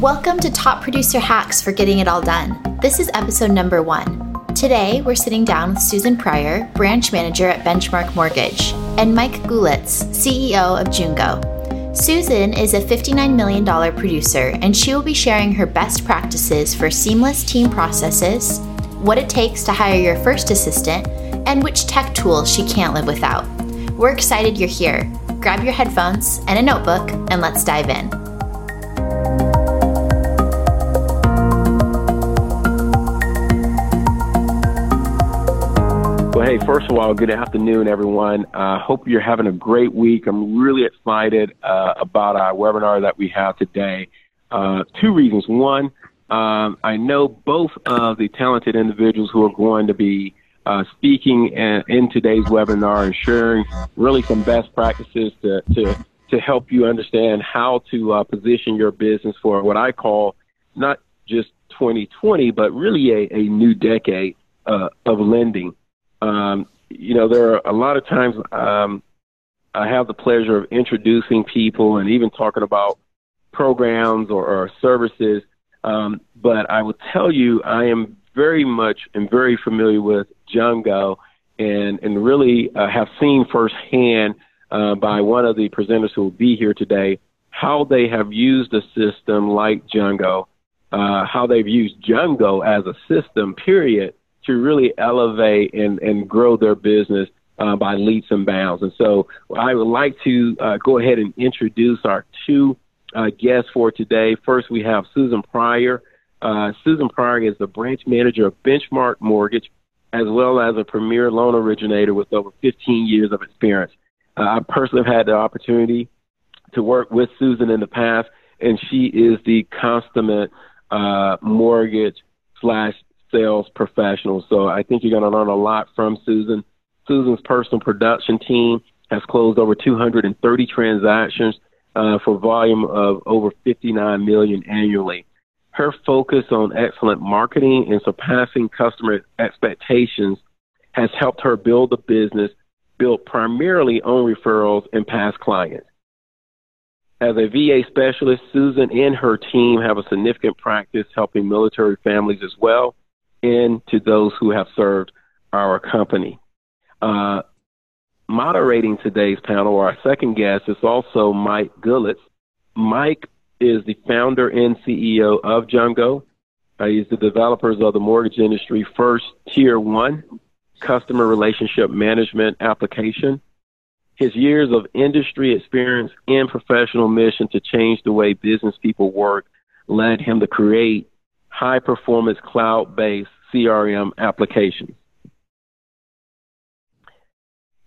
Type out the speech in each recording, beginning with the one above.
Welcome to Top Producer Hacks for Getting It All Done. This is episode number 1. Today, we're sitting down with Susan Pryor, branch manager at Benchmark Mortgage, and Mike Gulitz, CEO of Jungo. Susan is a $59 million producer, and she will be sharing her best practices for seamless team processes, what it takes to hire your first assistant, and which tech tools she can't live without. We're excited you're here. Grab your headphones and a notebook, and let's dive in. Well, hey, first of all, good afternoon, everyone. I hope you're having a great week. I'm really excited about our webinar that we have today. Two reasons. One, I know both of the talented individuals who are going to be speaking in today's webinar and sharing really some best practices to help you understand how to position your business for what I call not just 2020, but really a new decade of lending. There are a lot of times I have the pleasure of introducing people and even talking about programs or services, but I will tell you I am very familiar with Django and really have seen firsthand by one of the presenters who will be here today how they have used a system like Django, how they've used Django as a system, period, to really elevate and grow their business by leaps and bounds. And so I would like to go ahead and introduce our two guests for today. First, we have Susan Pryor. Susan Pryor is the branch manager of Benchmark Mortgage, as well as a premier loan originator with over 15 years of experience. I personally have had the opportunity to work with Susan in the past, and she is the consummate mortgage/sales professional. So I think you're going to learn a lot from Susan. Susan's personal production team has closed over 230 transactions for volume of over $59 million annually. Her focus on excellent marketing and surpassing customer expectations has helped her build a business built primarily on referrals and past clients. As a VA specialist, Susan and her team have a significant practice helping military families as well and to those who have served our company. Moderating today's panel, our second guest, is also Mike Gulitz. Mike is the founder and CEO of Jungo. He's the developers of the mortgage industry first Tier 1 customer relationship management application. His years of industry experience and professional mission to change the way business people work led him to create high-performance cloud-based CRM applications.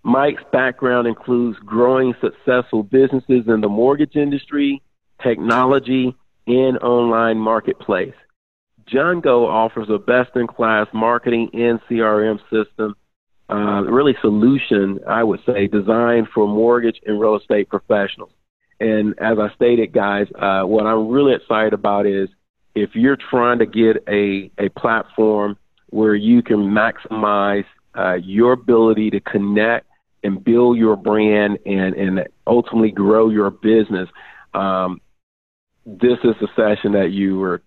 Mike's background includes growing successful businesses in the mortgage industry, technology, and online marketplace. Jungo offers a best-in-class marketing and CRM system, really solution, I would say, designed for mortgage and real estate professionals. And as I stated, guys, what I'm really excited about is if you're trying to get a platform where you can maximize your ability to connect and build your brand and ultimately grow your business, this is a session that you were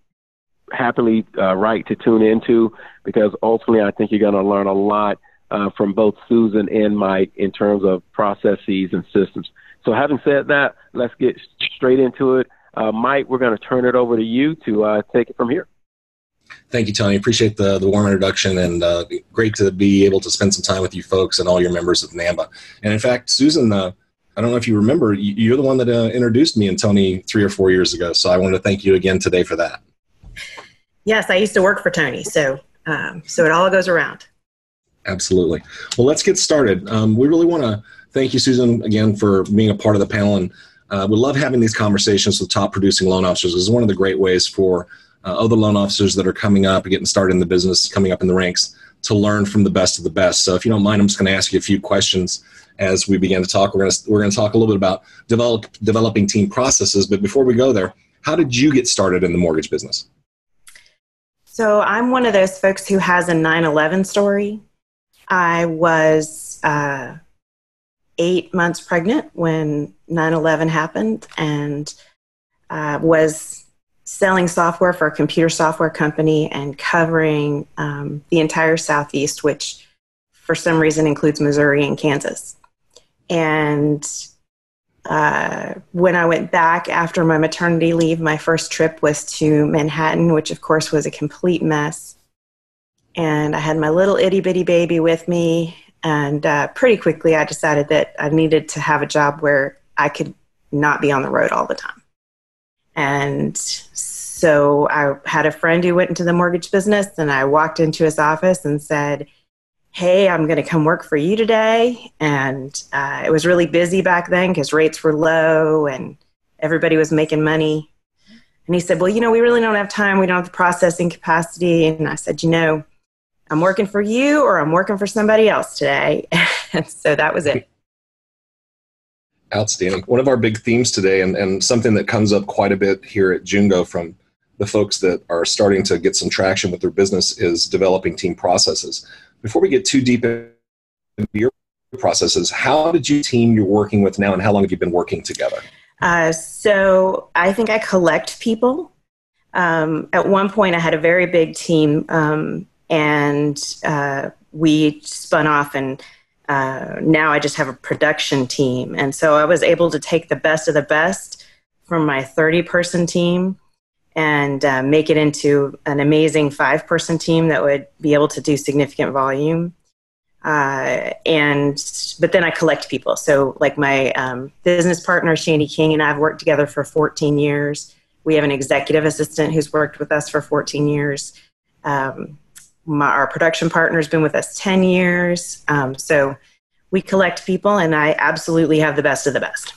happily right to tune into, because ultimately I think you're going to learn a lot from both Susan and Mike in terms of processes and systems. So having said that, let's get straight into it. Mike, we're going to turn it over to you to take it from here. Thank you, Tony. Appreciate the warm introduction, and great to be able to spend some time with you folks and all your members of NAMBA. And in fact, Susan, I don't know if you remember, you're the one that introduced me and Tony 3 or 4 years ago. So I wanted to thank you again today for that. Yes, I used to work for Tony. So it all goes around. Absolutely. Well, let's get started. We really want to thank you, Susan, again, for being a part of the panel. And we love having these conversations with top producing loan officers. This is one of the great ways for other loan officers that are coming up and getting started in the business, coming up in the ranks, to learn from the best of the best. So if you don't mind, I'm just going to ask you a few questions as we begin to talk. We're going to talk a little bit about developing team processes. But before we go there, how did you get started in the mortgage business? So I'm one of those folks who has a 9/11 story. I was 8 months pregnant when 9/11 happened, and was selling software for a computer software company and covering the entire Southeast, which for some reason includes Missouri and Kansas. And when I went back after my maternity leave, my first trip was to Manhattan, which of course was a complete mess. And I had my little itty bitty baby with me. And pretty quickly I decided that I needed to have a job where I could not be on the road all the time. And so I had a friend who went into the mortgage business, and I walked into his office and said, hey, I'm going to come work for you today. And it was really busy back then because rates were low and everybody was making money. And he said, well, you know, we really don't have time. We don't have the processing capacity. And I said, you know, I'm working for you or I'm working for somebody else today. And so that was it. Outstanding. One of our big themes today, and something that comes up quite a bit here at Jungo from the folks that are starting to get some traction with their business, is developing team processes. Before we get too deep into your processes, how did you team you're working with now, and how long have you been working together? So I think I collect people. At one point, I had a very big team, and we spun off, and now I just have a production team. And so I was able to take the best of the best from my 30-person team and make it into an amazing 5-person team that would be able to do significant volume. But then I collect people. So like my business partner, Shandy King, and I have worked together for 14 years. We have an executive assistant who's worked with us for 14 years. Our production partner's been with us 10 years. So we collect people, and I absolutely have the best of the best.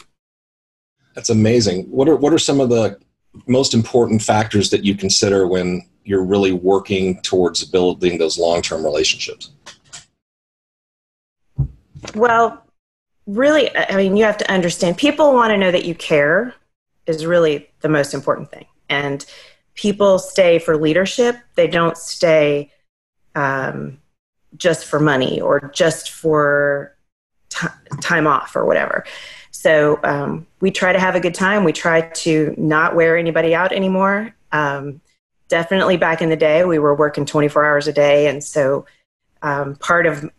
That's amazing. What are some of the most important factors that you consider when you're really working towards building those long-term relationships? Well, really, I mean, you have to understand, people want to know that you care is really the most important thing. And people stay for leadership. They don't stay just for money or just for time off or whatever. So we try to have a good time. We try to not wear anybody out anymore. Definitely back in the day, we were working 24 hours a day. And so part of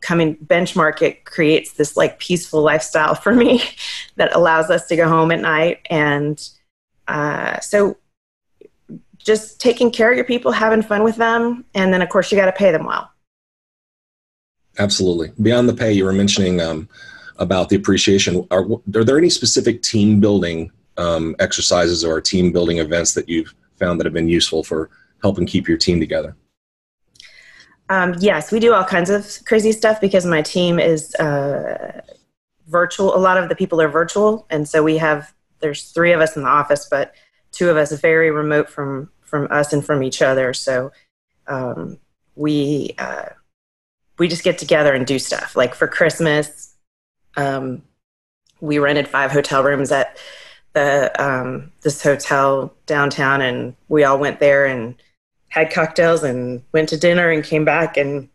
coming Benchmark, it creates this like peaceful lifestyle for me that allows us to go home at night. And so just taking care of your people, having fun with them, and then, of course, you got to pay them well. Absolutely. Beyond the pay, you were mentioning about the appreciation. Are there any specific team-building exercises or team-building events that you've found that have been useful for helping keep your team together? Yes, we do all kinds of crazy stuff because my team is virtual. A lot of the people are virtual, and so there's 3 of us in the office, but 2 of us are very remote from us and from each other. So we just get together and do stuff. Like for Christmas, we rented 5 hotel rooms at this hotel downtown, and we all went there and had cocktails and went to dinner and came back and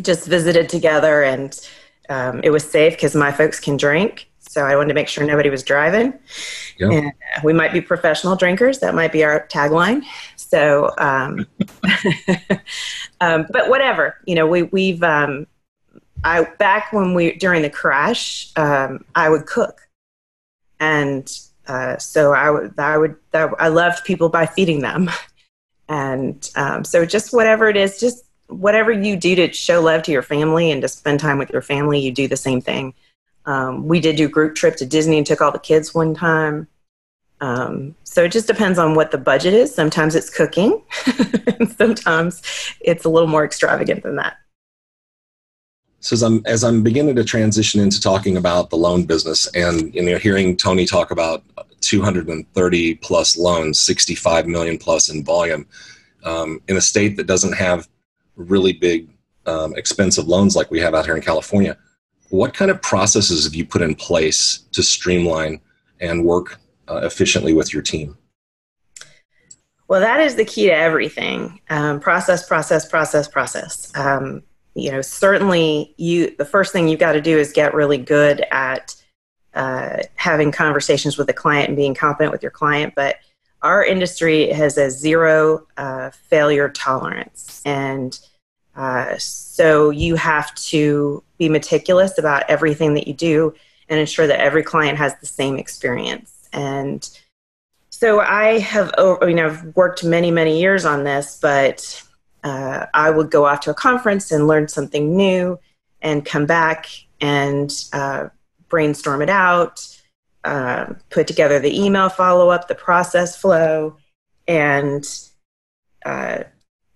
just visited together. And it was safe because my folks can drink. So I wanted to make sure nobody was driving. Yep. And we might be professional drinkers. That might be our tagline. So, but whatever, you know, during the crash, I would cook. And so I loved people by feeding them. And so just whatever it is, just whatever you do to show love to your family and to spend time with your family, you do the same thing. We did do a group trip to Disney and took all the kids one time. So it just depends on what the budget is. Sometimes it's cooking. And sometimes it's a little more extravagant than that. So as I'm beginning to transition into talking about the loan business, and you know, hearing Tony talk about 230 plus loans, 65 million plus in volume, in a state that doesn't have really big, expensive loans like we have out here in California, what kind of processes have you put in place to streamline and work efficiently with your team? Well, that is the key to everything. Process. You know, certainly the first thing you've got to do is get really good at having conversations with the client and being competent with your client. But our industry has a zero failure tolerance. And so you have to be meticulous about everything that you do and ensure that every client has the same experience. And so I have, I've worked many years on this, but I would go off to a conference and learn something new and come back and brainstorm it out, put together the email follow-up, the process flow, and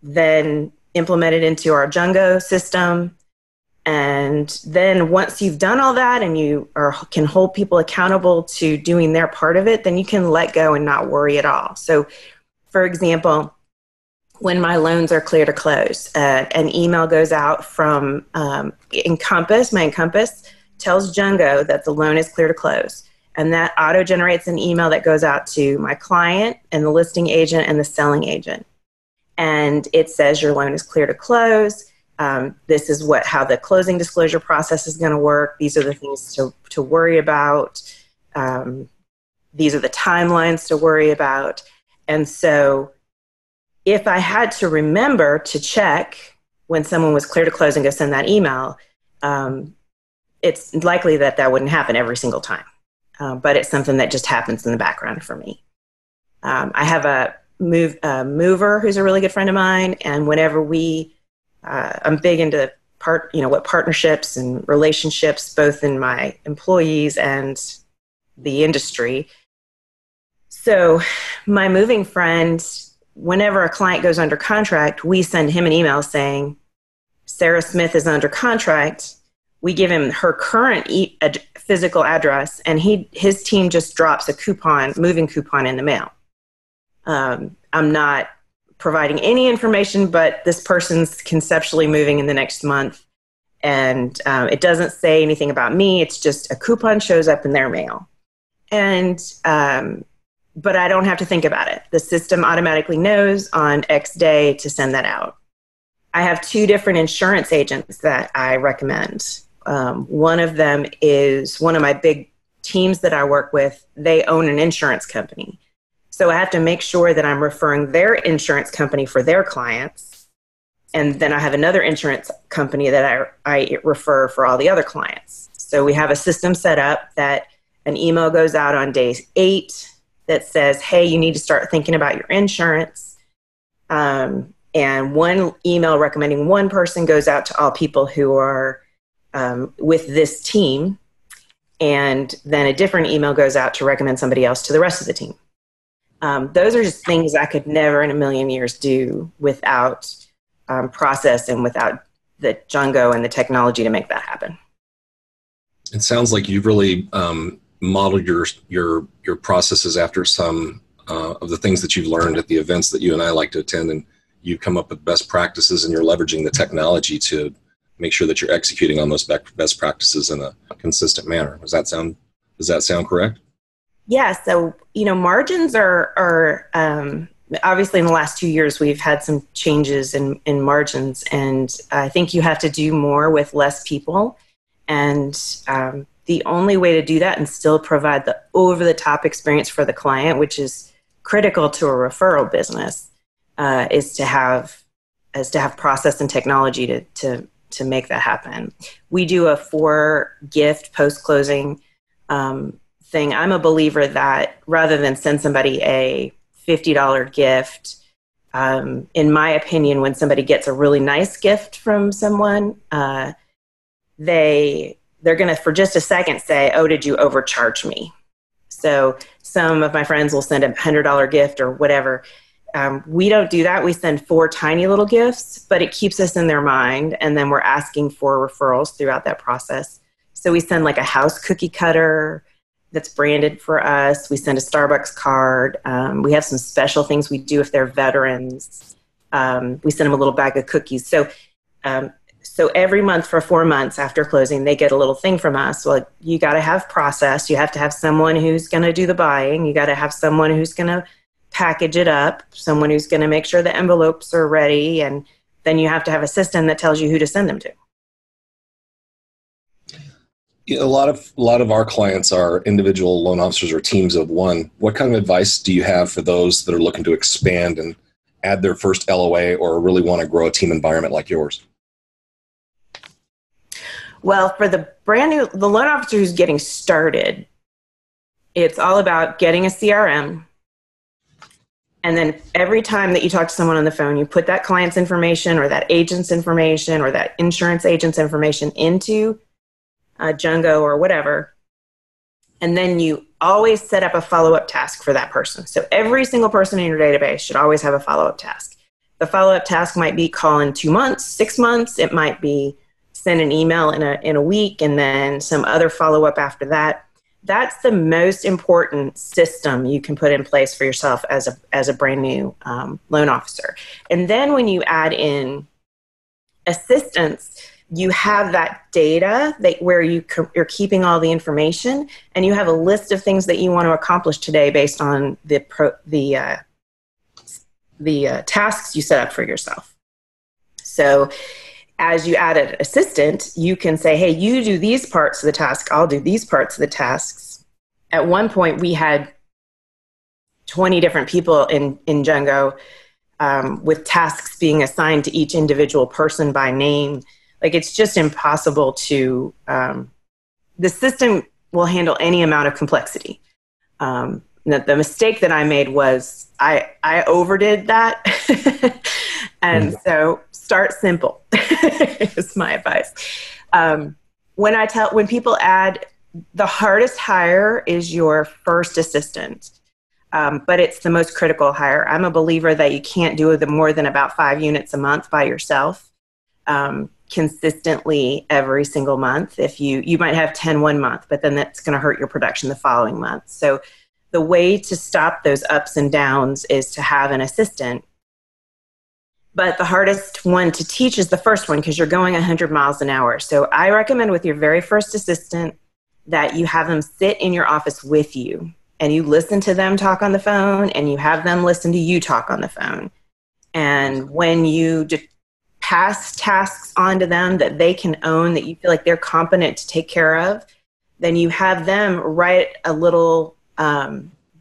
then implement it into our Jungo system. And then once you've done all that and you can hold people accountable to doing their part of it, then you can let go and not worry at all. So, for example, when my loans are clear to close, an email goes out from Encompass. My Encompass tells Jungo that the loan is clear to close. And that auto-generates an email that goes out to my client and the listing agent and the selling agent. And it says your loan is clear to close. This is how the closing disclosure process is going to work. These are the things to worry about. These are the timelines to worry about. And so if I had to remember to check when someone was clear to close and go send that email, it's likely that that wouldn't happen every single time. But it's something that just happens in the background for me. I have a mover who's a really good friend of mine, and whenever I'm big into partnerships and relationships, both in my employees and the industry. So my moving friend, whenever a client goes under contract, we send him an email saying, Sarah Smith is under contract. We give him her current physical address, and his team just drops a moving coupon in the mail. I'm not providing any information, but this person's conceptually moving in the next month, and it doesn't say anything about me. It's just a coupon shows up in their mail, and but I don't have to think about it. The system automatically knows on X day to send that out. I have two different insurance agents that I recommend. One of them is one of my big teams that I work with. They own an insurance company. So I have to make sure that I'm referring their insurance company for their clients. And then I have another insurance company that I refer for all the other clients. So we have a system set up that an email goes out on day 8 that says, hey, you need to start thinking about your insurance. And one email recommending one person goes out to all people who are with this team. And then a different email goes out to recommend somebody else to the rest of the team. Those are just things I could never in a million years do without process and without the Django and the technology to make that happen. It sounds like you've really modeled your processes after some of the things that you've learned at the events that you and I like to attend, and you come up with best practices and you're leveraging the technology to make sure that you're executing on those best practices in a consistent manner. Does that sound correct? Yeah. So, margins are obviously in the last 2 years, we've had some changes in margins, and I think you have to do more with less people. And the only way to do that and still provide the over-the-top experience for the client, which is critical to a referral business, is to have process and technology to make that happen. We do a 4-gift post-closing thing. I'm a believer that rather than send somebody a $50 gift, in my opinion, when somebody gets a really nice gift from someone, they're going to for just a second say, oh, did you overcharge me? So some of my friends will send a $100 gift or whatever. We don't do that. We send 4 tiny little gifts, but it keeps us in their mind. And then we're asking for referrals throughout that process. So we send like a house cookie cutter that's branded for us. We send a Starbucks card. We have some special things we do if they're veterans. We send them a little bag of cookies. So every month for 4 months after closing, they get a little thing from us. Well, you got to have process. You have to have someone who's going to do the buying. You got to have someone who's going to package it up, someone who's going to make sure the envelopes are ready, and then you have to have a system that tells you who to send them to. A lot of our clients are individual loan officers or teams of one. What kind of advice do you have for those that are looking to expand and add their first LOA or really want to grow a team environment like yours? Well, for the brand new, the loan officer who's getting started, it's all about getting a CRM. And then every time that you talk to someone on the phone, you put that client's information or that agent's information or that insurance agent's information into Jungo or whatever. And then you always set up a follow-up task for that person. So every single person in your database should always have a follow-up task. The follow-up task might be call in 2 months, 6 months. It might be send an email in a week and then some other follow-up after that. That's the most important system you can put in place for yourself as a brand new loan officer. And then when you add in assistance, you have that data that where you're keeping all the information, and you have a list of things that you want to accomplish today based on the tasks you set up for yourself. So as you add an assistant, you can say, hey, you do these parts of the task, I'll do these parts of the tasks. At one point, we had 20 different people in Django with tasks being assigned to each individual person by name. Like, it's just impossible to, the system will handle any amount of complexity. The mistake that I made was I overdid that. And so start simple is my advice. When people add, the hardest hire is your first assistant, but it's the most critical hire. I'm a believer that you can't do more than about 5 units a month by yourself. Consistently every single month. If you might have 10 one month, but then that's going to hurt your production the following month. So the way to stop those ups and downs is to have an assistant. But the hardest one to teach is the first one, because you're going 100 miles an hour. So I recommend with your very first assistant that you have them sit in your office with you, and you listen to them talk on the phone, and you have them listen to you talk on the phone. And when you pass tasks onto them that they can own, that you feel like they're competent to take care of, then you have them write a little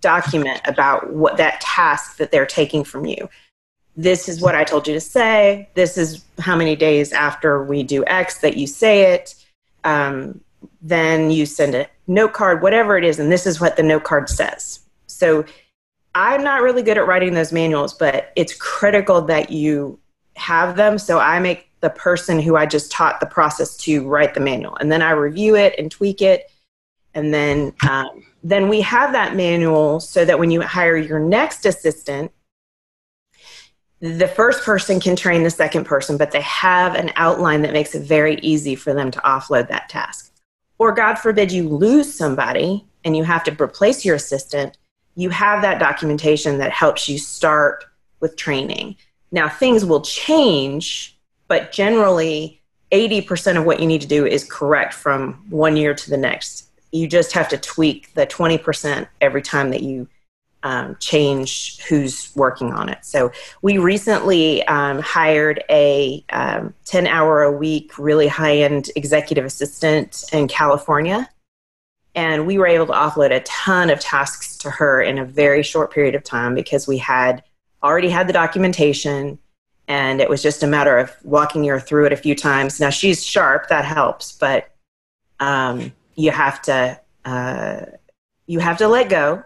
document about what that task that they're taking from you. This is what I told you to say. This is how many days after we do X that you say it. Then you send a note card, whatever it is, and this is what the note card says. So I'm not really good at writing those manuals, but it's critical that you have them. So I make the person who I just taught the process to write the manual, and then I review it and tweak it. And then we have that manual so that when you hire your next assistant, the first person can train the second person, but they have an outline that makes it very easy for them to offload that task. Or God forbid you lose somebody and you have to replace your assistant, you have that documentation that helps you start with training. Now, things will change, but generally 80% of what you need to do is correct from 1 year to the next. You just have to tweak the 20% every time that you change who's working on it. So we recently hired a 10-hour-a-week, really high-end executive assistant in California, and we were able to offload a ton of tasks to her in a very short period of time because we had already had the documentation, and it was just a matter of walking her through it a few times. Now, she's sharp, that helps, but you have to let go.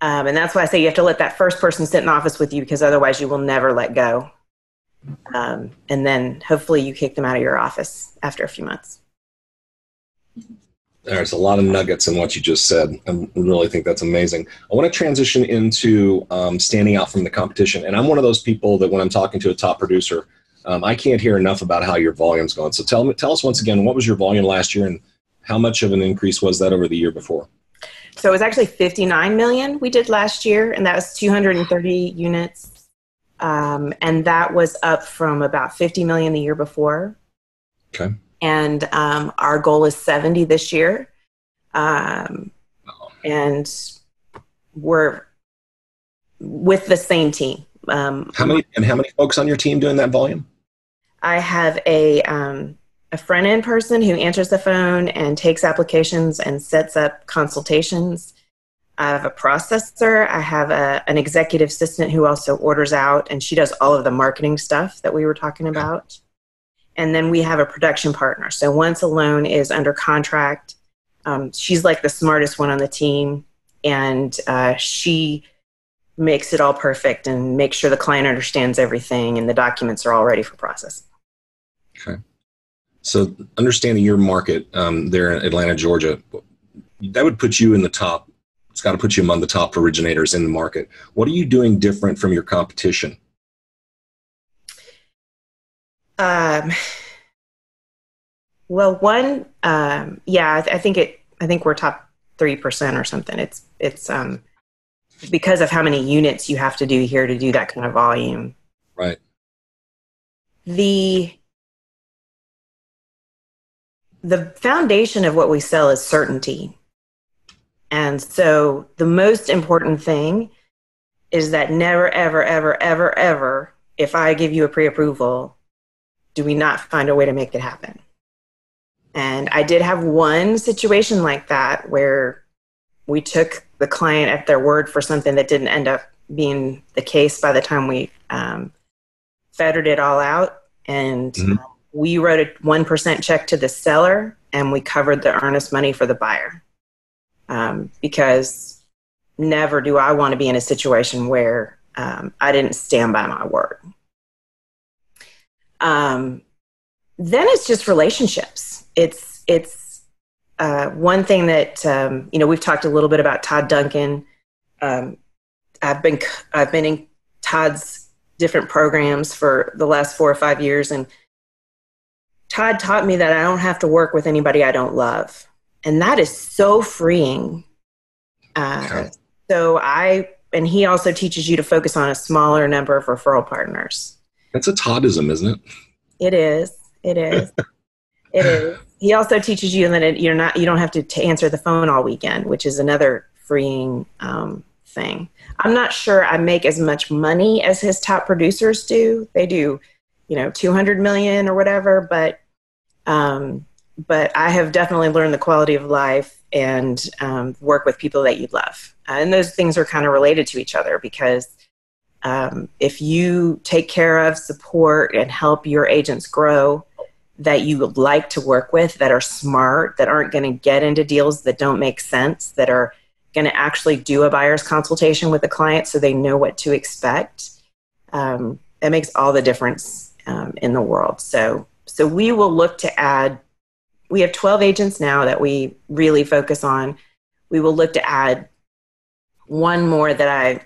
And that's why I say you have to let that first person sit in office with you, because otherwise you will never let go. And then hopefully you kick them out of your office after a few months. There's a lot of nuggets in what you just said. I really think that's amazing. I want to transition into standing out from the competition. And I'm one of those people that when I'm talking to a top producer, I can't hear enough about how your volume's going. So tell us once again, what was your volume last year, and how much of an increase was that over the year before? So it was actually 59 million we did last year, and that was 230 units. And that was up from about 50 million the year before. Okay. And our goal is 70 this year, and we're with the same team. How many folks on your team doing that volume? I have a front-end person who answers the phone and takes applications and sets up consultations. I have a processor. I have an executive assistant who also orders out, and she does all of the marketing stuff that we were talking about. And then we have a production partner. So once a loan is under contract, she's like the smartest one on the team, and she makes it all perfect and makes sure the client understands everything and the documents are all ready for processing. Okay. So understanding your market there in Atlanta, Georgia, that would put you in the top. It's got to put you among the top originators in the market. What are you doing different from your competition? I think we're top 3% or something. It's because of how many units you have to do here to do that kind of volume. Right. The foundation of what we sell is certainty. And so the most important thing is that never, ever, ever, ever, ever, if I give you a pre-approval, do we not find a way to make it happen? And I did have one situation like that where we took the client at their word for something that didn't end up being the case by the time we fettered it all out. And we wrote a 1% check to the seller, and we covered the earnest money for the buyer. Because never do I want to be in a situation where I didn't stand by my word. Then it's just relationships. It's one thing that we've talked a little bit about Todd Duncan. I've been in Todd's different programs for the last 4 or 5 years, and Todd taught me that I don't have to work with anybody I don't love. And that is so freeing. So he also teaches you to focus on a smaller number of referral partners. That's a Toddism, isn't it? It is. It is. He also teaches you that you don't have to answer the phone all weekend, which is another freeing thing. I'm not sure I make as much money as his top producers do. They do, $200 million or whatever, but I have definitely learned the quality of life and work with people that you love. And those things are kind of related to each other because if you take care of, support, and help your agents grow that you would like to work with, that are smart, that aren't going to get into deals that don't make sense, that are going to actually do a buyer's consultation with the client so they know what to expect, that makes all the difference in the world. So we will look to add. We have 12 agents now that we really focus on. We will look to add one more that I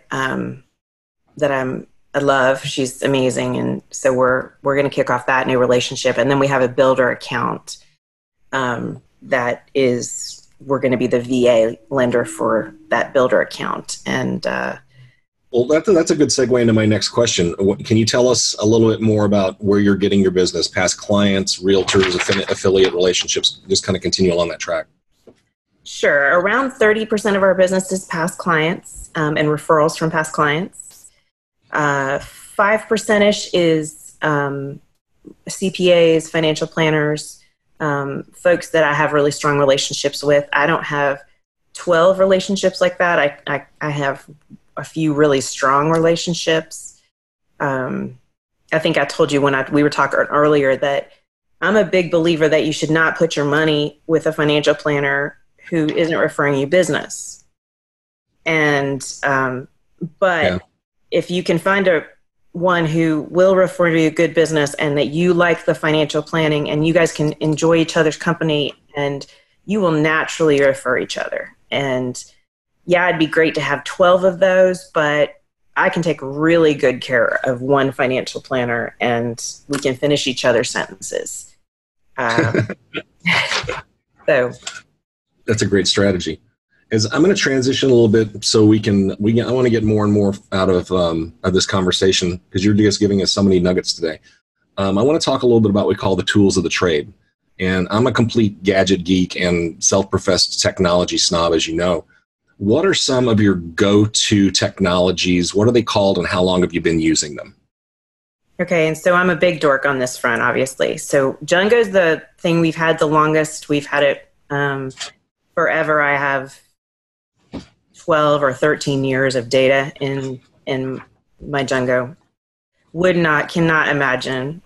love. She's amazing, and so we're going to kick off that new relationship, and then we have a builder account we're going to be the VA lender for that builder account. And well, that's a good segue into my next question. Can you tell us a little bit more about where you're getting your business, past clients, realtors, affiliate relationships, just kind of continue along that track? Sure. Around 30% of our business is past clients and referrals from past clients. 5%-ish is CPAs, financial planners, folks that I have really strong relationships with. I don't have 12 relationships like that. I have a few really strong relationships. I think I told you when we were talking earlier that I'm a big believer that you should not put your money with a financial planner who isn't referring you business. And, if you can find one who will refer you good business and that you like the financial planning and you guys can enjoy each other's company and you will naturally refer each other. And it'd be great to have 12 of those, but I can take really good care of one financial planner and we can finish each other's sentences. So that's a great strategy. I'm going to transition a little bit so we can I want to get more and more out of this conversation because you're just giving us so many nuggets today. I want to talk a little bit about what we call the tools of the trade. And I'm a complete gadget geek and self-professed technology snob, as you know. What are some of your go-to technologies? What are they called and how long have you been using them? Okay, and so I'm a big dork on this front, obviously. So Django's the thing we've had the longest. We've had it forever. I have 12 or 13 years of data in my Django. Cannot imagine.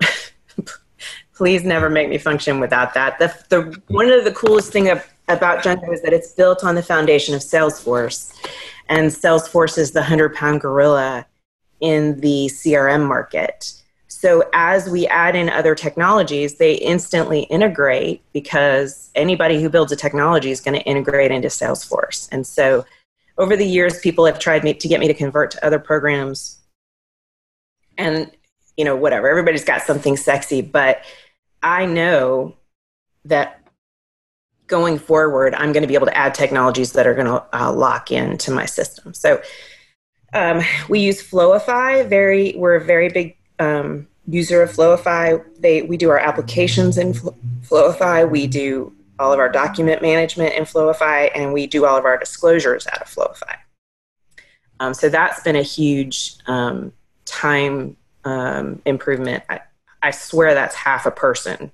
Please never make me function without that. The one of the coolest thing about Django is that it's built on the foundation of Salesforce, and Salesforce is the 100-pound gorilla in the CRM market. So as we add in other technologies, they instantly integrate because anybody who builds a technology is going to integrate into Salesforce. And so over the years, people have tried to get me to convert to other programs. And, you know, whatever, everybody's got something sexy, but I know that going forward, I'm going to be able to add technologies that are going to lock into my system. So we use Flowify. We're a very big user of Flowify. We do our applications in Flowify. We do all of our document management in Flowify, and we do all of our disclosures out of Flowify. So that's been a huge time improvement. I swear that's half a person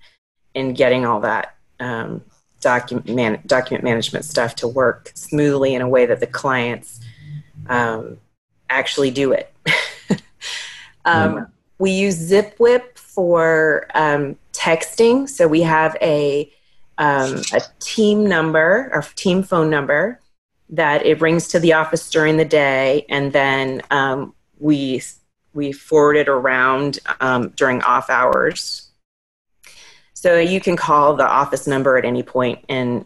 in getting all that document management stuff to work smoothly in a way that the clients actually do it. We use Zip Whip for texting. So we have a team number or team phone number that it rings to the office during the day, and then we forward it around during off hours. So you can call the office number at any point, and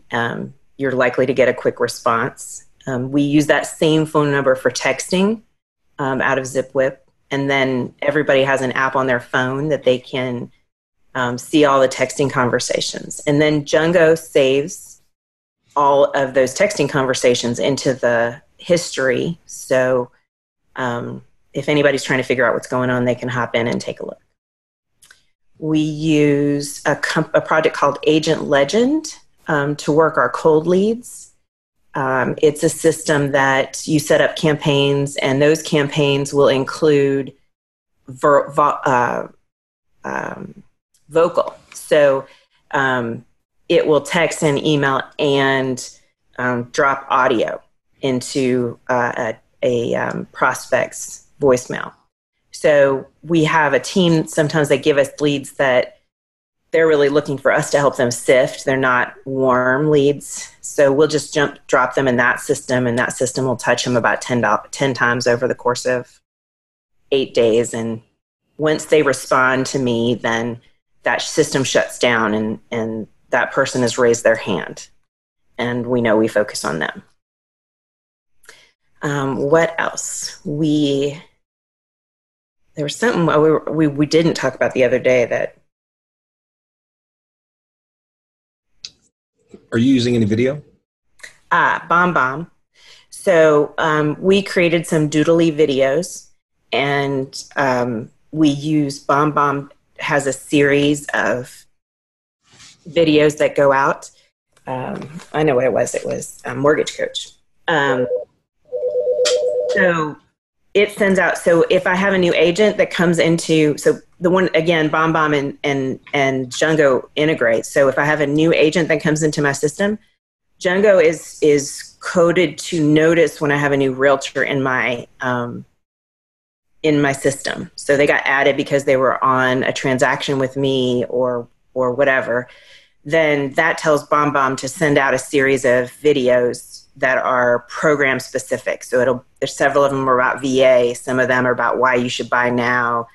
you're likely to get a quick response. We use that same phone number for texting out of Zip Whip, and then everybody has an app on their phone that they can see all the texting conversations. And then Django saves all of those texting conversations into the history. So if anybody's trying to figure out what's going on, they can hop in and take a look. We use a project called Agent Legend to work our cold leads. It's a system that you set up campaigns, and those campaigns will include vocal. So it will text and email and drop audio into prospect's voicemail. So we have a team. Sometimes they give us leads that they're really looking for us to help them sift. They're not warm leads. So we'll just drop them in that system, and that system will touch them about 10 times over the course of 8 days. And once they respond to me, then that system shuts down, and that person has raised their hand. And we know we focus on them. What else? There was something we didn't talk about the other day that... Are you using any video? BombBomb. So we created some doodly videos, and we use BombBomb has a series of videos that go out. I know what it was. It was Mortgage Coach. So it sends out. So if I have a new agent that comes into, so the one, again, BombBomb and Django integrate. So if I have a new agent that comes into my system, Django is coded to notice when I have a new realtor in my system. So they got added because they were on a transaction with me or whatever. Then that tells BombBomb to send out a series of videos that are program specific. So there's several of them are about VA, some of them are about why you should buy now,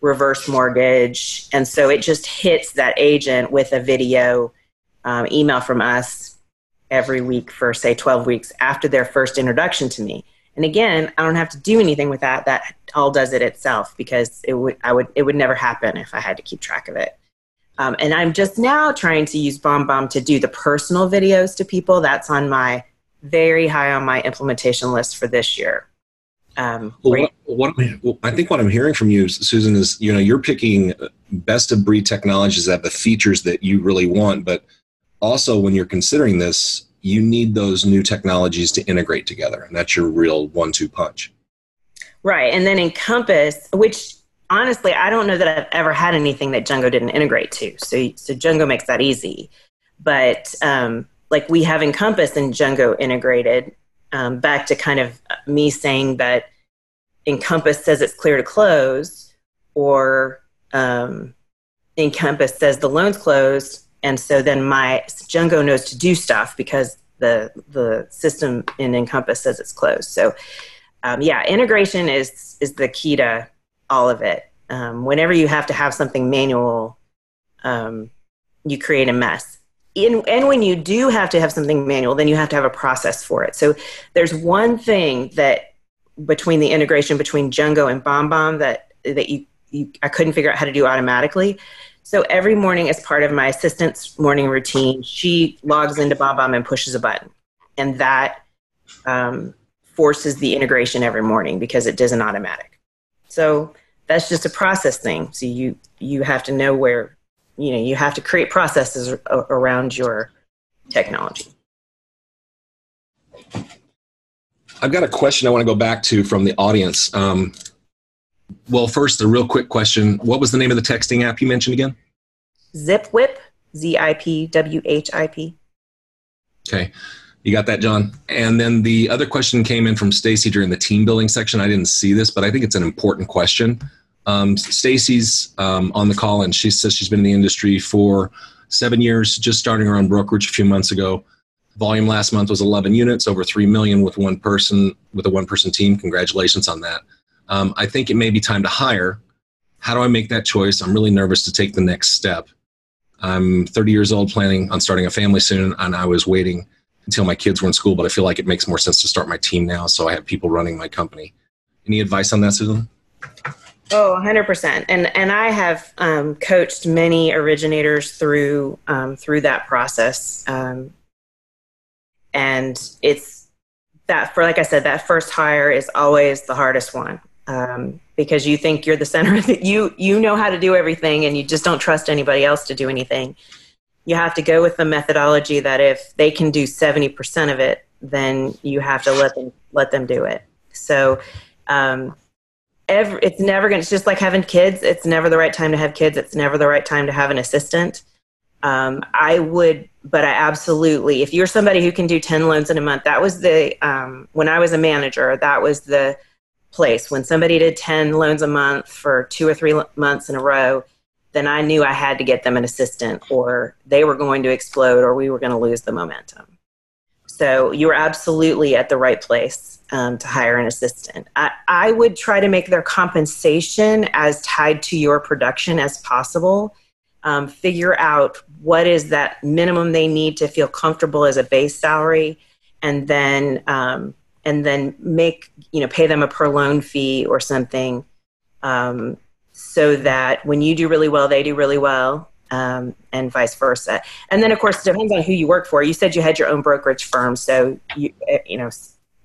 reverse mortgage. And so it just hits that agent with a video email from us every week for, say, 12 weeks after their first introduction to me. And again, I don't have to do anything with that. That all does it itself, because it would never happen if I had to keep track of it. And I'm just now trying to use BombBomb to do the personal videos to people. That's on my very high on my implementation list for this year. I think what I'm hearing from you, Susan, is you're picking best of breed technologies that have the features that you really want, but also when you're considering this, you need those new technologies to integrate together, and that's your real 1-2 punch. Right, and then Encompass, which honestly, I don't know that I've ever had anything that Django didn't integrate to. So Django makes that easy. But like we have Encompass and Django integrated, back to kind of me saying that Encompass says it's clear to close, or Encompass says the loan's closed. And so then my Django knows to do stuff because the system in Encompass says it's closed. So yeah, integration is the key to all of it. Whenever you have to have something manual, you create a mess. And when you do have to have something manual, then you have to have a process for it. So there's one thing that between the integration between Django and BombBomb that I couldn't figure out how to do automatically. So every morning as part of my assistant's morning routine, she logs into BombBomb and pushes a button. And that forces the integration every morning because it isn't automatic. So that's just a process thing. So you have to know where, you have to create processes around your technology. I've got a question I want to go back to from the audience. Well, first, a real quick question. What was the name of the texting app you mentioned again? Zip Whip, ZIPWHIP. Okay. You got that, John? And then the other question came in from Stacy during the team building section. I didn't see this, but I think it's an important question. Stacy's on the call, and she says she's been in the industry for 7 years, just starting her own brokerage a few months ago. Volume last month was 11 units, over 3 million with a one-person team. Congratulations on that. I think it may be time to hire. How do I make that choice? I'm really nervous to take the next step. I'm 30 years old, planning on starting a family soon, and I was waiting until my kids were in school, but I feel like it makes more sense to start my team now, so I have people running my company. Any advice on that, Susan? Oh, 100%. And I have coached many originators through that process. And it's that, for like I said, that first hire is always the hardest one. Because you think you're the center of it. You know how to do everything, and you just don't trust anybody else to do anything. You have to go with the methodology that if they can do 70% of it, then you have to let them do it. So it's just like having kids. It's never the right time to have kids. It's never the right time to have an assistant. I absolutely, if you're somebody who can do 10 loans in a month, that was when I was a manager, that was the place. When somebody did 10 loans a month for 2 or 3 months in a row, then I knew I had to get them an assistant, or they were going to explode, or we were going to lose the momentum. So you were absolutely at the right place to hire an assistant. I would try to make their compensation as tied to your production as possible. Figure out what is that minimum they need to feel comfortable as a base salary, and then make, pay them a per loan fee or something, so that when you do really well, they do really well, and vice versa. And then, of course, it depends on who you work for. You said you had your own brokerage firm, so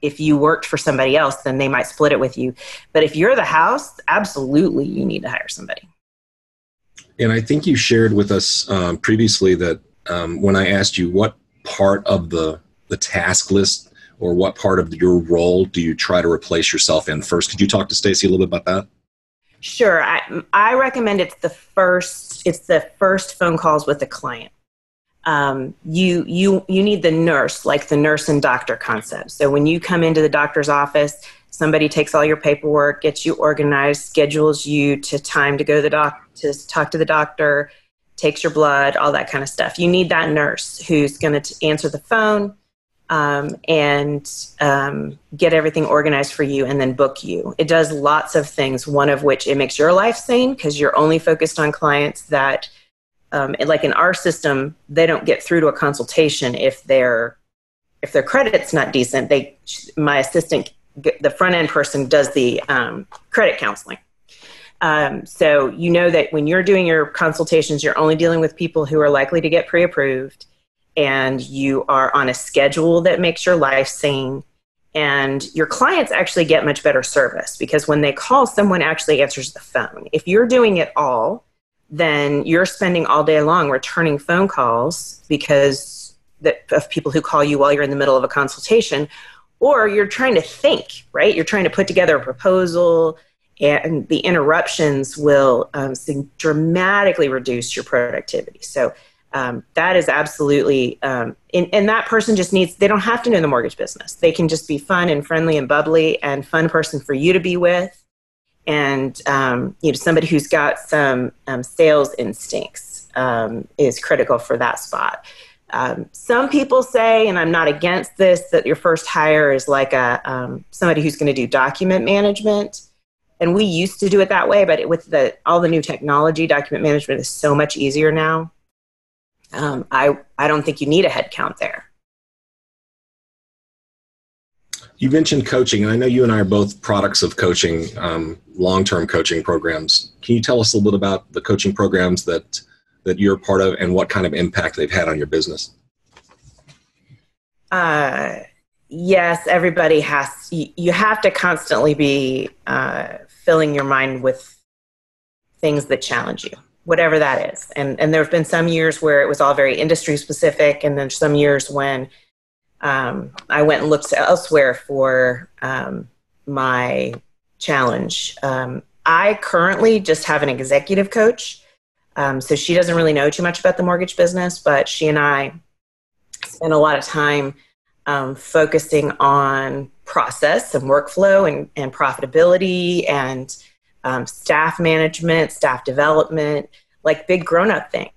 if you worked for somebody else, then they might split it with you. But if you're the house, absolutely, you need to hire somebody. And I think you shared with us previously that when I asked you what part of the task list or what part of your role do you try to replace yourself in first? Could you talk to Stacy a little bit about that? Sure. I recommend it's the first phone calls with the client. You need the nurse, like the nurse and doctor concept. So when you come into the doctor's office, somebody takes all your paperwork, gets you organized, schedules you to time to go to the to talk to the doctor, takes your blood, all that kind of stuff. You need that nurse who's going to answer the phone and get everything organized for you and then book you. It does lots of things, one of which it makes your life sane because you're only focused on clients that, like in our system, they don't get through to a consultation if their credit's not decent. My assistant, the front end person, does the credit counseling. So you know that when you're doing your consultations, you're only dealing with people who are likely to get pre-approved, and you are on a schedule that makes your life sane. And your clients actually get much better service because when they call, someone actually answers the phone. If you're doing it all, then you're spending all day long returning phone calls of people who call you while you're in the middle of a consultation. Or you're trying to think, right? You're trying to put together a proposal and the interruptions will dramatically reduce your productivity. So that is absolutely, and that person just needs, they don't have to know the mortgage business. They can just be fun and friendly and bubbly and fun person for you to be with. And, you know, somebody who's got some sales instincts is critical for that spot. Some people say, and I'm not against this, that your first hire is like a somebody who's going to do document management. And we used to do it that way, but with all the new technology, document management is so much easier now. I don't think you need a headcount there. You mentioned coaching, and I know you and I are both products of coaching, long-term coaching programs. Can you tell us a little bit about the coaching programs that you're part of and what kind of impact they've had on your business? Yes, everybody has. You have to constantly be filling your mind with things that challenge you, whatever that is. And there have been some years where it was all very industry-specific, and then some years when I went and looked elsewhere for my challenge. I currently just have an executive coach, so she doesn't really know too much about the mortgage business, but she and I spend a lot of time focusing on process and workflow and profitability and staff management, staff development, like big grown-up things.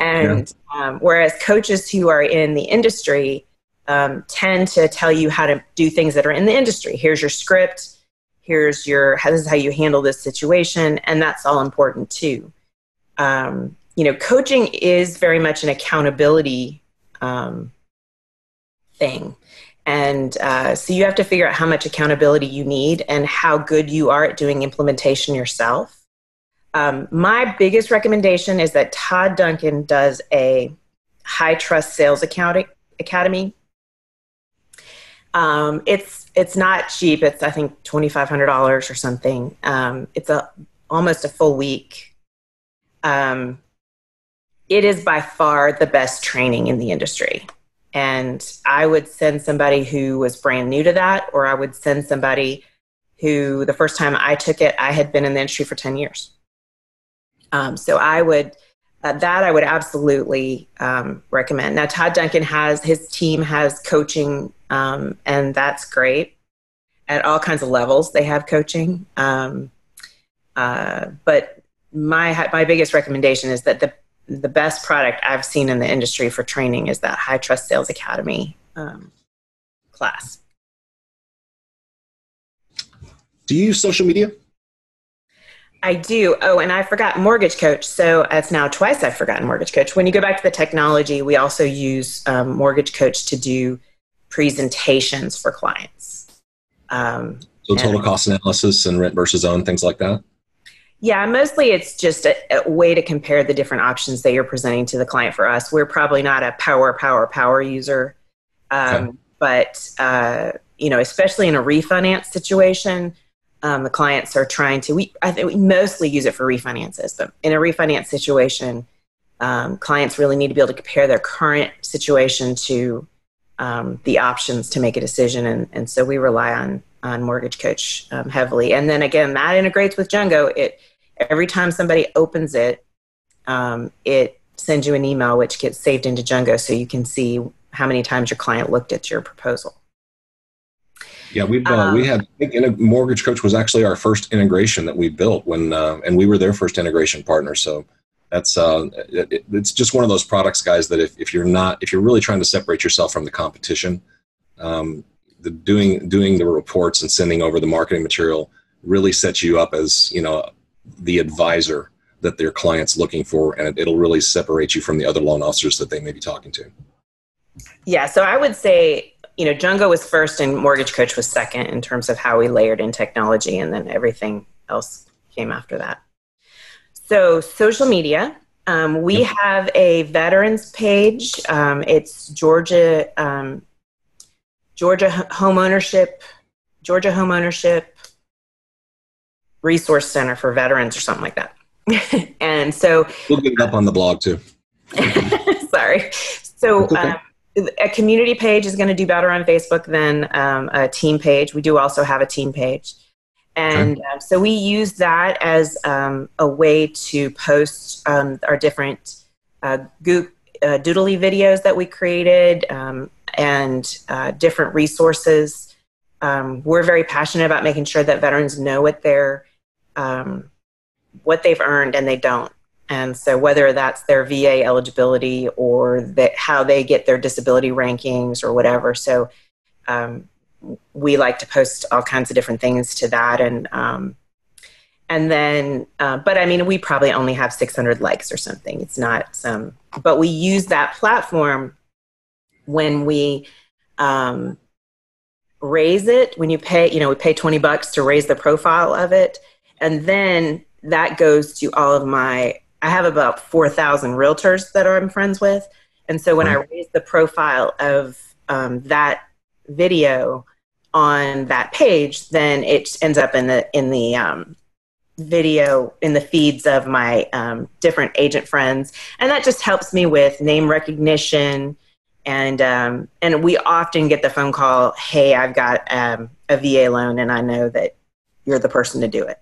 And yeah. Whereas coaches who are in the industry tend to tell you how to do things that are in the industry. Here's your script. This is how you handle this situation. And that's all important too. You know, coaching is very much an accountability thing. And so you have to figure out how much accountability you need and how good you are at doing implementation yourself. My biggest recommendation is that Todd Duncan does a high trust sales academy. It's not cheap. It's, I think, $2,500 or something. It's almost a full week. It is by far the best training in the industry. And I would send somebody who was brand new to that, or I would send somebody who the first time I took it, I had been in the industry for 10 years. So I would absolutely recommend. Now, Todd Duncan his team has coaching, and that's great. At all kinds of levels, they have coaching. But my biggest recommendation is that the best product I've seen in the industry for training is that High Trust Sales Academy class. Do you use social media? I do. Oh, and I forgot Mortgage Coach. So it's now twice I've forgotten Mortgage Coach. When you go back to the technology, we also use Mortgage Coach to do presentations for clients. So total cost analysis and rent versus own, things like that? Yeah, mostly it's just a way to compare the different options that you're presenting to the client for us. We're probably not a power user. Okay. But, you know, especially in a refinance situation, the clients are trying to, I think we mostly use it for refinances, but in a refinance situation, clients really need to be able to compare their current situation to the options to make a decision. And so we rely on Mortgage Coach heavily. And then again, that integrates with Django. Every time somebody opens it, it sends you an email, which gets saved into Django so you can see how many times your client looked at your proposal. Yeah, I think Mortgage Coach was actually our first integration that we built and we were their first integration partner. So that's it's just one of those products, guys, that if you're really trying to separate yourself from the competition, doing the reports and sending over the marketing material really sets you up as, you know, the advisor that their client's looking for, and it'll really separate you from the other loan officers that they may be talking to. Yeah, so I would say, you know, Jungo was first and Mortgage Coach was second in terms of how we layered in technology, and then everything else came after that. So social media, we have a veterans page. It's Georgia Homeownership Resource Center for Veterans or something like that. And so we'll get it up on the blog too. Sorry. So, okay. A community page is going to do better on Facebook than a team page. We do also have a team page. And so we use that as a way to post our different doodly videos that we created and different resources. We're very passionate about making sure that veterans know what they're what they've earned and they don't. And so whether that's their VA eligibility or how they get their disability rankings or whatever. So we like to post all kinds of different things to that. And then, but I mean, we probably only have 600 likes or something. It's not some, but we use that platform when we raise it, when you pay, you know, we pay $20 to raise the profile of it. And then that goes to all of my, I have about 4,000 realtors that I'm friends with. And so when I raise the profile of that video on that page, then it ends up in the video, in the feeds of my different agent friends. And that just helps me with name recognition. And we often get the phone call, hey, I've got a VA loan and I know that you're the person to do it.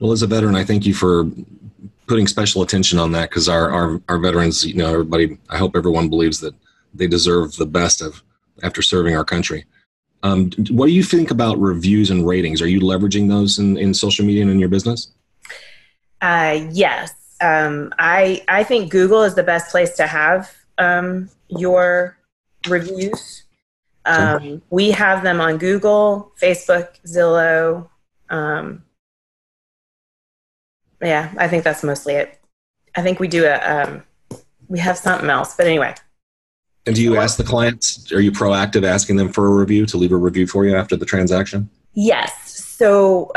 Well, as a veteran, I thank you for putting special attention on that, because our veterans, you know, everybody, I hope everyone believes that they deserve the best after serving our country. What do you think about reviews and ratings? Are you leveraging those in social media and in your business? Yes. I think Google is the best place to have your reviews. We have them on Google, Facebook, Zillow, yeah, I think that's mostly it. I think we do we have something else, but anyway. And do you ask the clients, are you proactive asking them for a review, to leave a review for you after the transaction? Yes. So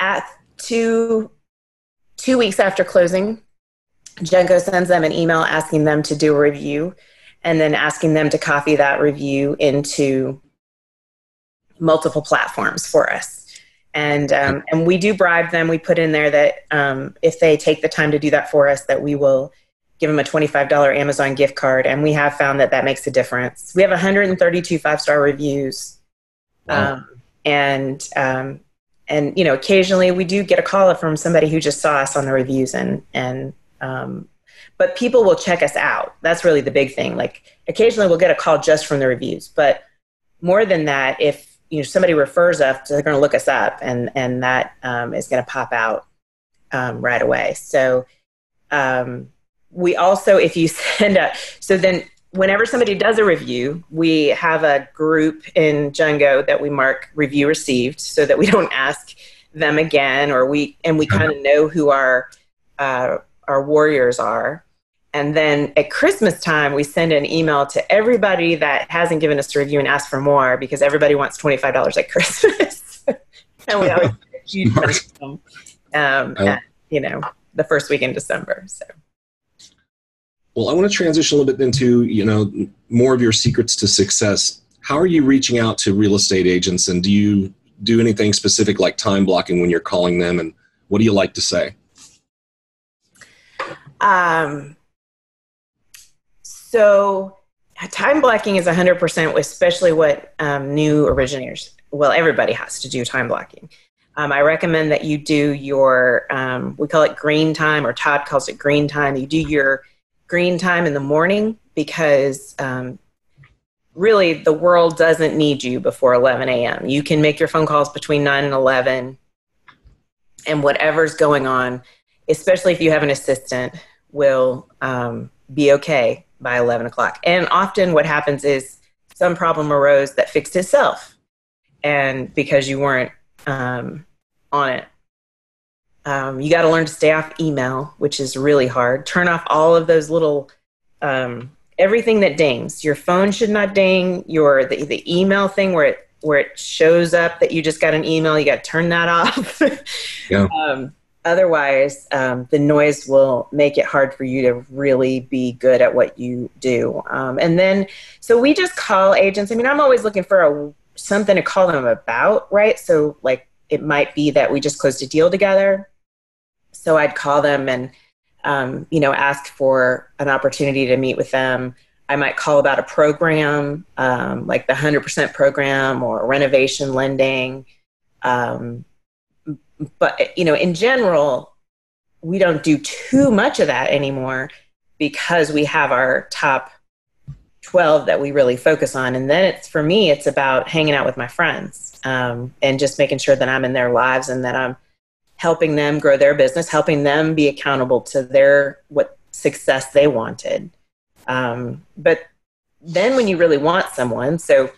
at two weeks after closing, Django sends them an email asking them to do a review and then asking them to copy that review into multiple platforms for us. And we do bribe them. We put in there that if they take the time to do that for us, that we will give them a $25 Amazon gift card. And we have found that that makes a difference. We have 132 five-star reviews. Wow. And you know, occasionally we do get a call from somebody who just saw us on the reviews but people will check us out. That's really the big thing. Like occasionally we'll get a call just from the reviews, but more than that, if, you know, somebody refers us, they're going to look us up, and that is going to pop out right away. So we also, if you send a, so then whenever somebody does a review, we have a group in Jungo that we mark review received, so that we don't ask them again, and we kind of know who our warriors are. And then at Christmas time, we send an email to everybody that hasn't given us a review and ask for more, because everybody wants $25 at Christmas. And we always get a huge them, you know, the first week in December. So, well, I want to transition a little bit into, you know, more of your secrets to success. How are you reaching out to real estate agents, and do you do anything specific like time blocking when you're calling them, and what do you like to say? So time blocking is 100%, especially what new originators, well, everybody has to do time blocking. I recommend that you do your, we call it green time, or Todd calls it green time. You do your green time in the morning, because really the world doesn't need you before 11 a.m. You can make your phone calls between 9 and 11, and whatever's going on, especially if you have an assistant, will be okay by 11 o'clock. And often what happens is some problem arose that fixed itself, and because you weren't on it. You got to learn to stay off email, which is really hard. Turn off all of those little, everything that dings. Your phone should not ding. The email thing where it shows up that you just got an email, you got to turn that off. Yeah. Otherwise, the noise will make it hard for you to really be good at what you do. And then, so we just call agents. I mean, I'm always looking for something to call them about, right? So like, it might be that we just closed a deal together. So I'd call them and, you know, ask for an opportunity to meet with them. I might call about a program, like the 100% program or renovation lending. But, you know, in general, we don't do too much of that anymore because we have our top 12 that we really focus on. And then it's, for me, it's about hanging out with my friends, and just making sure that I'm in their lives and that I'm helping them grow their business, helping them be accountable to their, what success they wanted. But then when you really want someone, so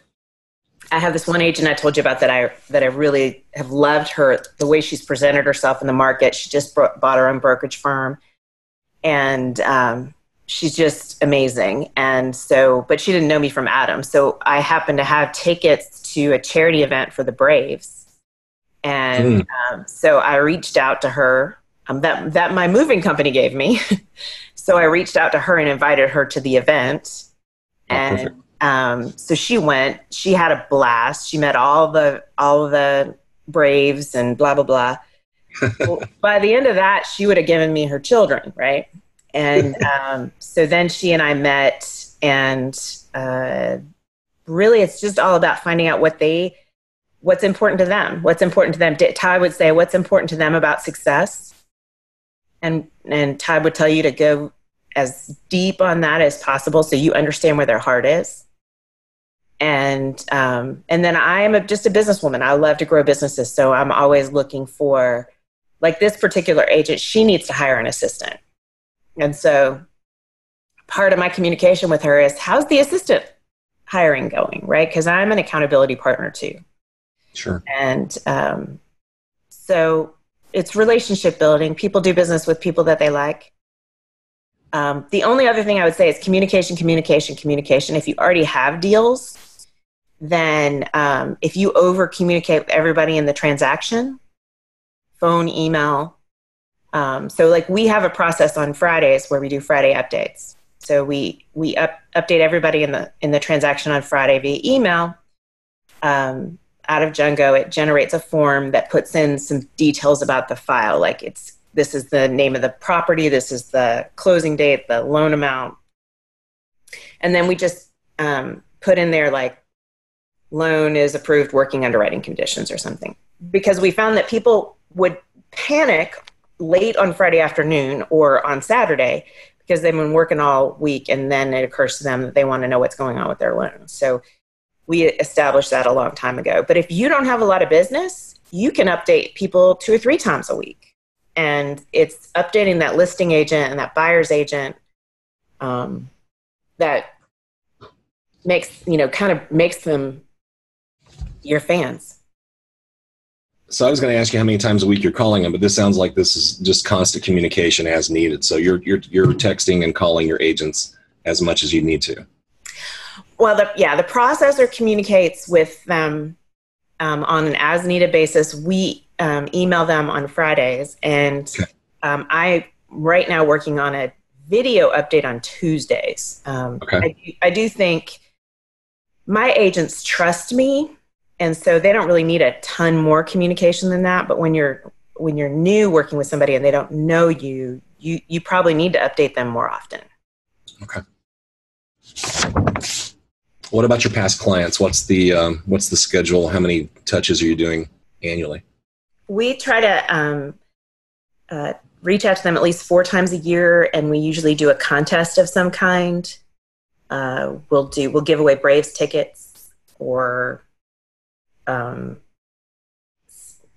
I have this one agent I told you about that I really have loved her, the way she's presented herself in the market. She just bought her own brokerage firm, and she's just amazing. And so, but she didn't know me from Adam. So I happened to have tickets to a charity event for the Braves. And so I reached out to her, that my moving company gave me. So I reached out to her and invited her to the event. And so she went, she had a blast. She met all the Braves and blah, blah, blah. Well, by the end of that, she would have given me her children. Right. And, so then she and I met, and, really it's just all about finding out what's important to them. What's important to them. Ty would say what's important to them about success. And Ty would tell you to go as deep on that as possible, so you understand where their heart is. And then I am just a businesswoman. I love to grow businesses, so I'm always looking for, like, this particular agent, she needs to hire an assistant. And so part of my communication with her is, how's the assistant hiring going, right? Because I'm an accountability partner too. Sure. And so it's relationship building. People do business with people that they like. The only other thing I would say is communication, communication, communication. If you already have deals, then if you over-communicate with everybody in the transaction, phone, email. So like we have a process on Fridays where we do Friday updates. So we update everybody in the transaction on Friday via email. Out of Jungo, it generates a form that puts in some details about the file. Like this is the name of the property, this is the closing date, the loan amount. And then we just put in there, like, loan is approved, working underwriting conditions or something. Because we found that people would panic late on Friday afternoon or on Saturday because they've been working all week, and then it occurs to them that they want to know what's going on with their loan. So we established that a long time ago. But if you don't have a lot of business, you can update people 2 or 3 times a week. And it's updating that listing agent and that buyer's agent that makes, you know, kind of makes them your fans. So I was going to ask you how many times a week you're calling them, but this sounds like this is just constant communication as needed. So you're texting and calling your agents as much as you need to. Well, the processor communicates with them on an as needed basis. We email them on Fridays, and I right now working on a video update on Tuesdays. I do think my agents trust me, and so they don't really need a ton more communication than that. But when you're new working with somebody and they don't know you, you probably need to update them more often. Okay. What about your past clients? What's the schedule? How many touches are you doing annually? We try to reach out to them at least 4 times a year, and we usually do a contest of some kind. We'll give away Braves tickets, or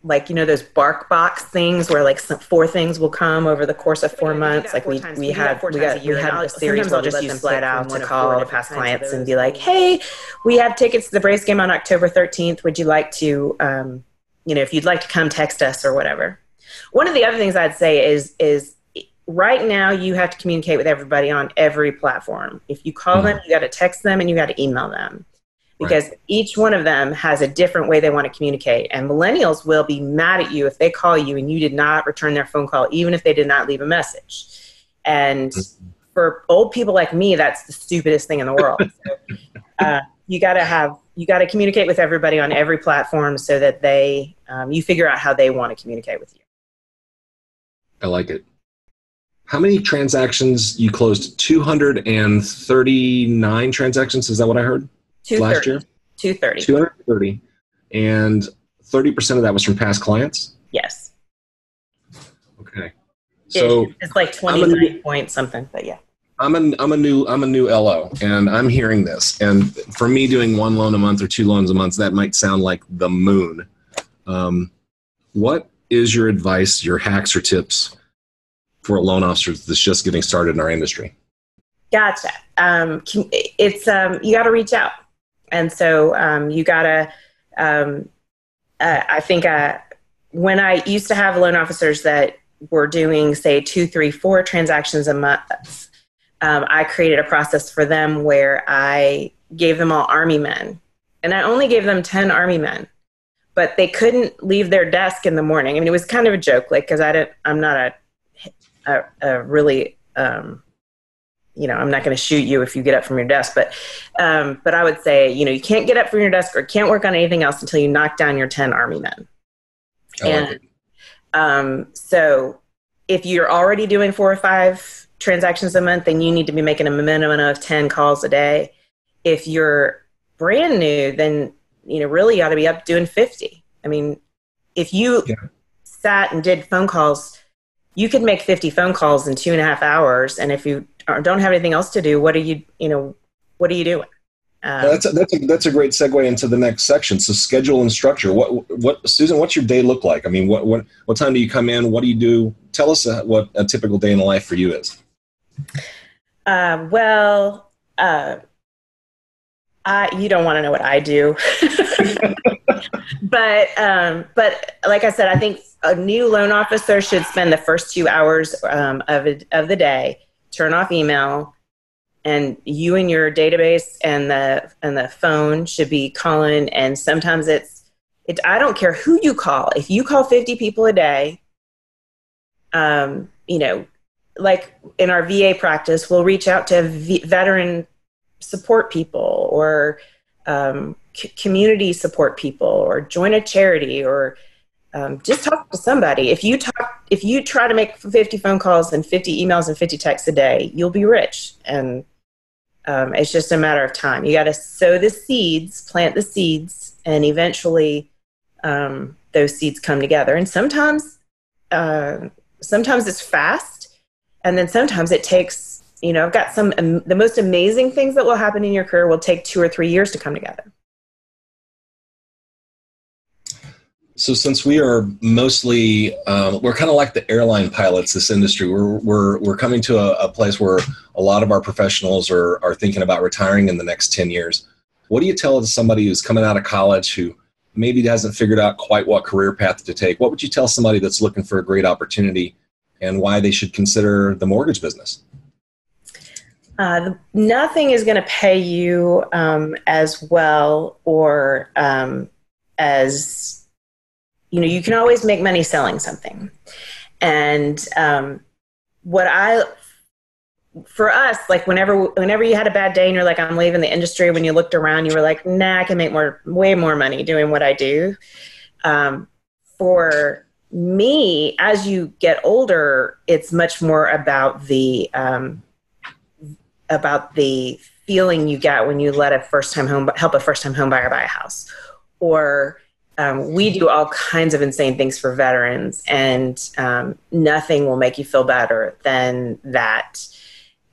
like, you know, those bark box things where, like, 4 things will come over the course of 4 months. Like we had a series where I'll just use slide out to call past clients and be like, hey, we have tickets to the Braves game on October 13th. Would you like to you know, if you'd like to come, text us or whatever. One of the other things I'd say is right now you have to communicate with everybody on every platform. If you call them, you got to text them, and you got to email them, because each one of them has a different way they want to communicate. And millennials will be mad at you if they call you and you did not return their phone call, even if they did not leave a message. And for old people like me, that's the stupidest thing in the world. So, you got to communicate with everybody on every platform so that they, you figure out how they want to communicate with you. I like it. How many transactions you closed? 239 transactions. Is that what I heard last year? 230. And 30% of that was from past clients? Yes. Okay. So it's like 29 point something, but yeah. I'm a new LO and I'm hearing this. And for me, doing one loan a month or two loans a month, that might sound like the moon. What is your advice, your hacks or tips for a loan officer that's just getting started in our industry? Gotcha. You got to reach out. And so you got to, I think when I used to have loan officers that were doing, say, 2, 3, 4 transactions a month, I created a process for them where I gave them all Army men. And I only gave them 10 Army men, but they couldn't leave their desk in the morning. I mean, it was kind of a joke, like, because I'm not going to shoot you if you get up from your desk, but I would say, you know, you can't get up from your desk or can't work on anything else until you knock down your 10 Army men. So if you're already doing 4 or 5 transactions a month, then you need to be making a minimum of 10 calls a day. If you're brand new, then, you know, really you ought to be up doing 50. I mean, if you sat and did phone calls, you could make 50 phone calls in 2.5 hours. And if you don't have anything else to do, what are you doing? That's a great segue into the next section. So schedule and structure. What Susan, what's your day look like? I mean, what time do you come in? What do you do? Tell us what a typical day in the life for you is. You don't want to know what I do, but like I said, I think a new loan officer should spend the first 2 hours of the day, turn off email, and you and your database and the phone should be calling. And sometimes it's I don't care who you call. If you call 50 people a day, you know, like in our VA practice, we'll reach out to veteran support people or community support people or join a charity or just talk to somebody. If you try to make 50 phone calls and 50 emails and 50 texts a day, you'll be rich. And it's just a matter of time. You got to sow the seeds, plant the seeds, and eventually those seeds come together. And sometimes it's fast, and then sometimes it takes, you know, I've got the most amazing things that will happen in your career will take 2 or 3 years to come together. So since we are mostly, we're kind of like the airline pilots, this industry, we're coming to a place where a lot of our professionals are thinking about retiring in the next 10 years. What do you tell somebody who's coming out of college who maybe hasn't figured out quite what career path to take? What would you tell somebody that's looking for a great opportunity and why they should consider the mortgage business? Nothing is going to pay you as well or as... You know, you can always make money selling something. And for us, like whenever you had a bad day and you're like, I'm leaving the industry, when you looked around, you were like, nah, I can make way more money doing what I do. For me, as you get older, it's much more about the feeling you get when you help a first-time home buyer buy a house, or we do all kinds of insane things for veterans, and nothing will make you feel better than that.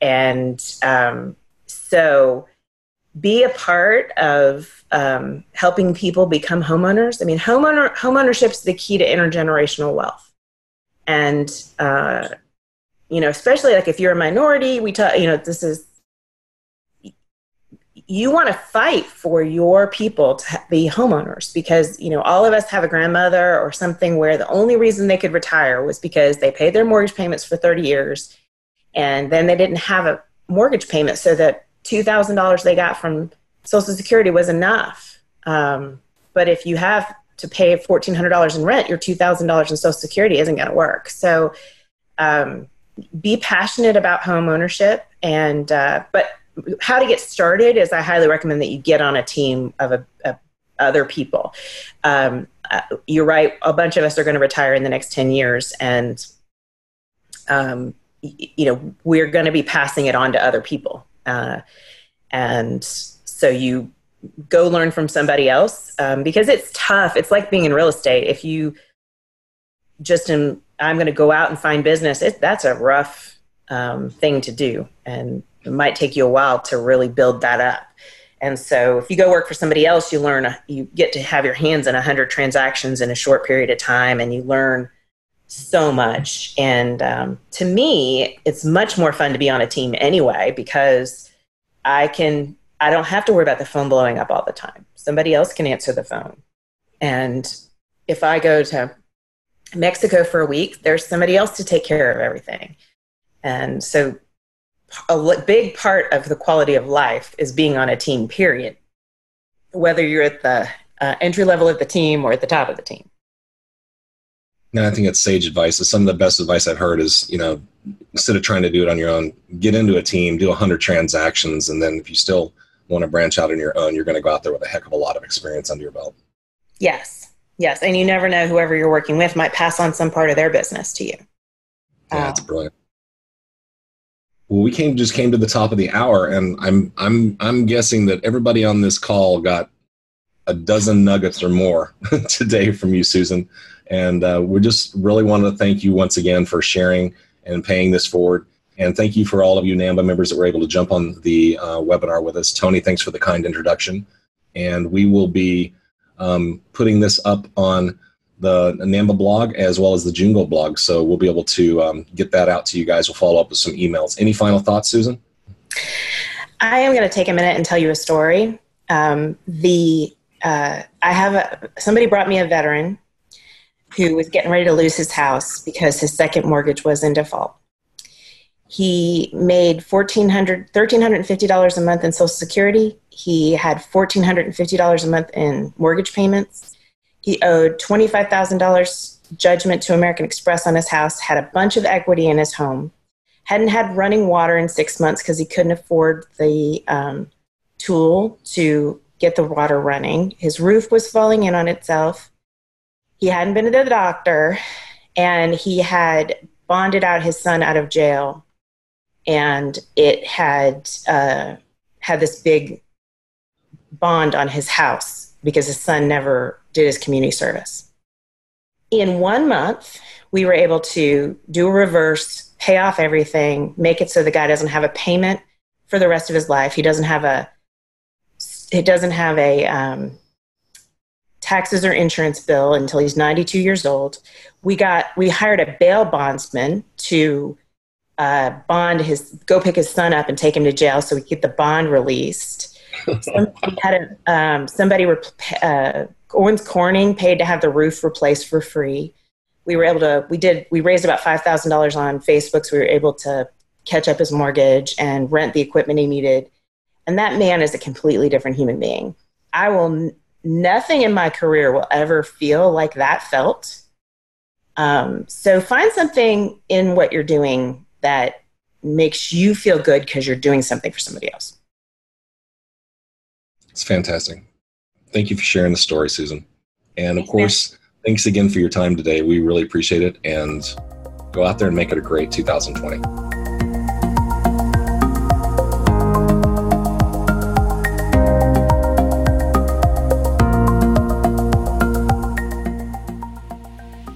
And so be a part of helping people become homeowners. I mean, homeownership is the key to intergenerational wealth. And, you know, especially like if you're a minority, you want to fight for your people to be homeowners because, you know, all of us have a grandmother or something where the only reason they could retire was because they paid their mortgage payments for 30 years and then they didn't have a mortgage payment. So that $2,000 they got from Social Security was enough. But if you have to pay $1,400 in rent, your $2,000 in Social Security isn't going to work. So be passionate about home ownership and, but how to get started is I highly recommend that you get on a team of other people. You're right. A bunch of us are going to retire in the next 10 years and, you know, we're going to be passing it on to other people. And so you go learn from somebody else, because it's tough. It's like being in real estate. If you just, I'm going to go out and find business, that's a rough thing to do. And it might take you a while to really build that up. And so if you go work for somebody else, you learn, you get to have your hands in 100 transactions in a short period of time, and you learn so much. And to me, it's much more fun to be on a team anyway, because I don't have to worry about the phone blowing up all the time. Somebody else can answer the phone. And if I go to Mexico for a week, there's somebody else to take care of everything. And so a big part of the quality of life is being on a team, period, whether you're at the entry level of the team or at the top of the team. And I think that's sage advice. Some of the best advice I've heard is, instead of trying to do it on your own, get into a team, do 100 transactions. And then if you still want to branch out on your own, you're going to go out there with a heck of a lot of experience under your belt. Yes. Yes. And you never know, whoever you're working with might pass on some part of their business to you. Yeah, that's brilliant. Well, we just came to the top of the hour, and I'm guessing that everybody on this call got a dozen nuggets or more today from you, Susan. And we just really wanted to thank you once again for sharing and paying this forward. And thank you for all of you NAMBA members that were able to jump on the webinar with us. Tony, thanks for the kind introduction. And we will be putting this up on the NAMBA blog as well as the Jungo blog. So we'll be able to get that out to you guys. We'll follow up with some emails. Any final thoughts, Susan? I am going to take a minute and tell you a story. Somebody brought me a veteran who was getting ready to lose his house because his second mortgage was in default. He made $1,350 a month in Social Security. He had $1,450 a month in mortgage payments. He owed $25,000 judgment to American Express on his house, had a bunch of equity in his home, hadn't had running water in 6 months because he couldn't afford the tool to get the water running. His roof was falling in on itself. He hadn't been to the doctor, and he had bonded out his son out of jail, and it had had this big bond on his house because his son never did his community service. In 1 month, we were able to do a reverse, pay off everything, make it so the guy doesn't have a payment for the rest of his life. He doesn't have taxes or insurance bill until he's 92 years old. We hired a bail bondsman to go pick his son up and take him to jail so we could get the bond released. Owens Corning paid to have the roof replaced for free. We raised about $5,000 on Facebook, so we were able to catch up his mortgage and rent the equipment he needed. And that man is a completely different human being. Nothing in my career will ever feel like that felt. So find something in what you're doing that makes you feel good because you're doing something for somebody else. It's fantastic. Thank you for sharing the story, Susan. And of course, thanks again for your time today. We really appreciate it. And go out there and make it a great 2020.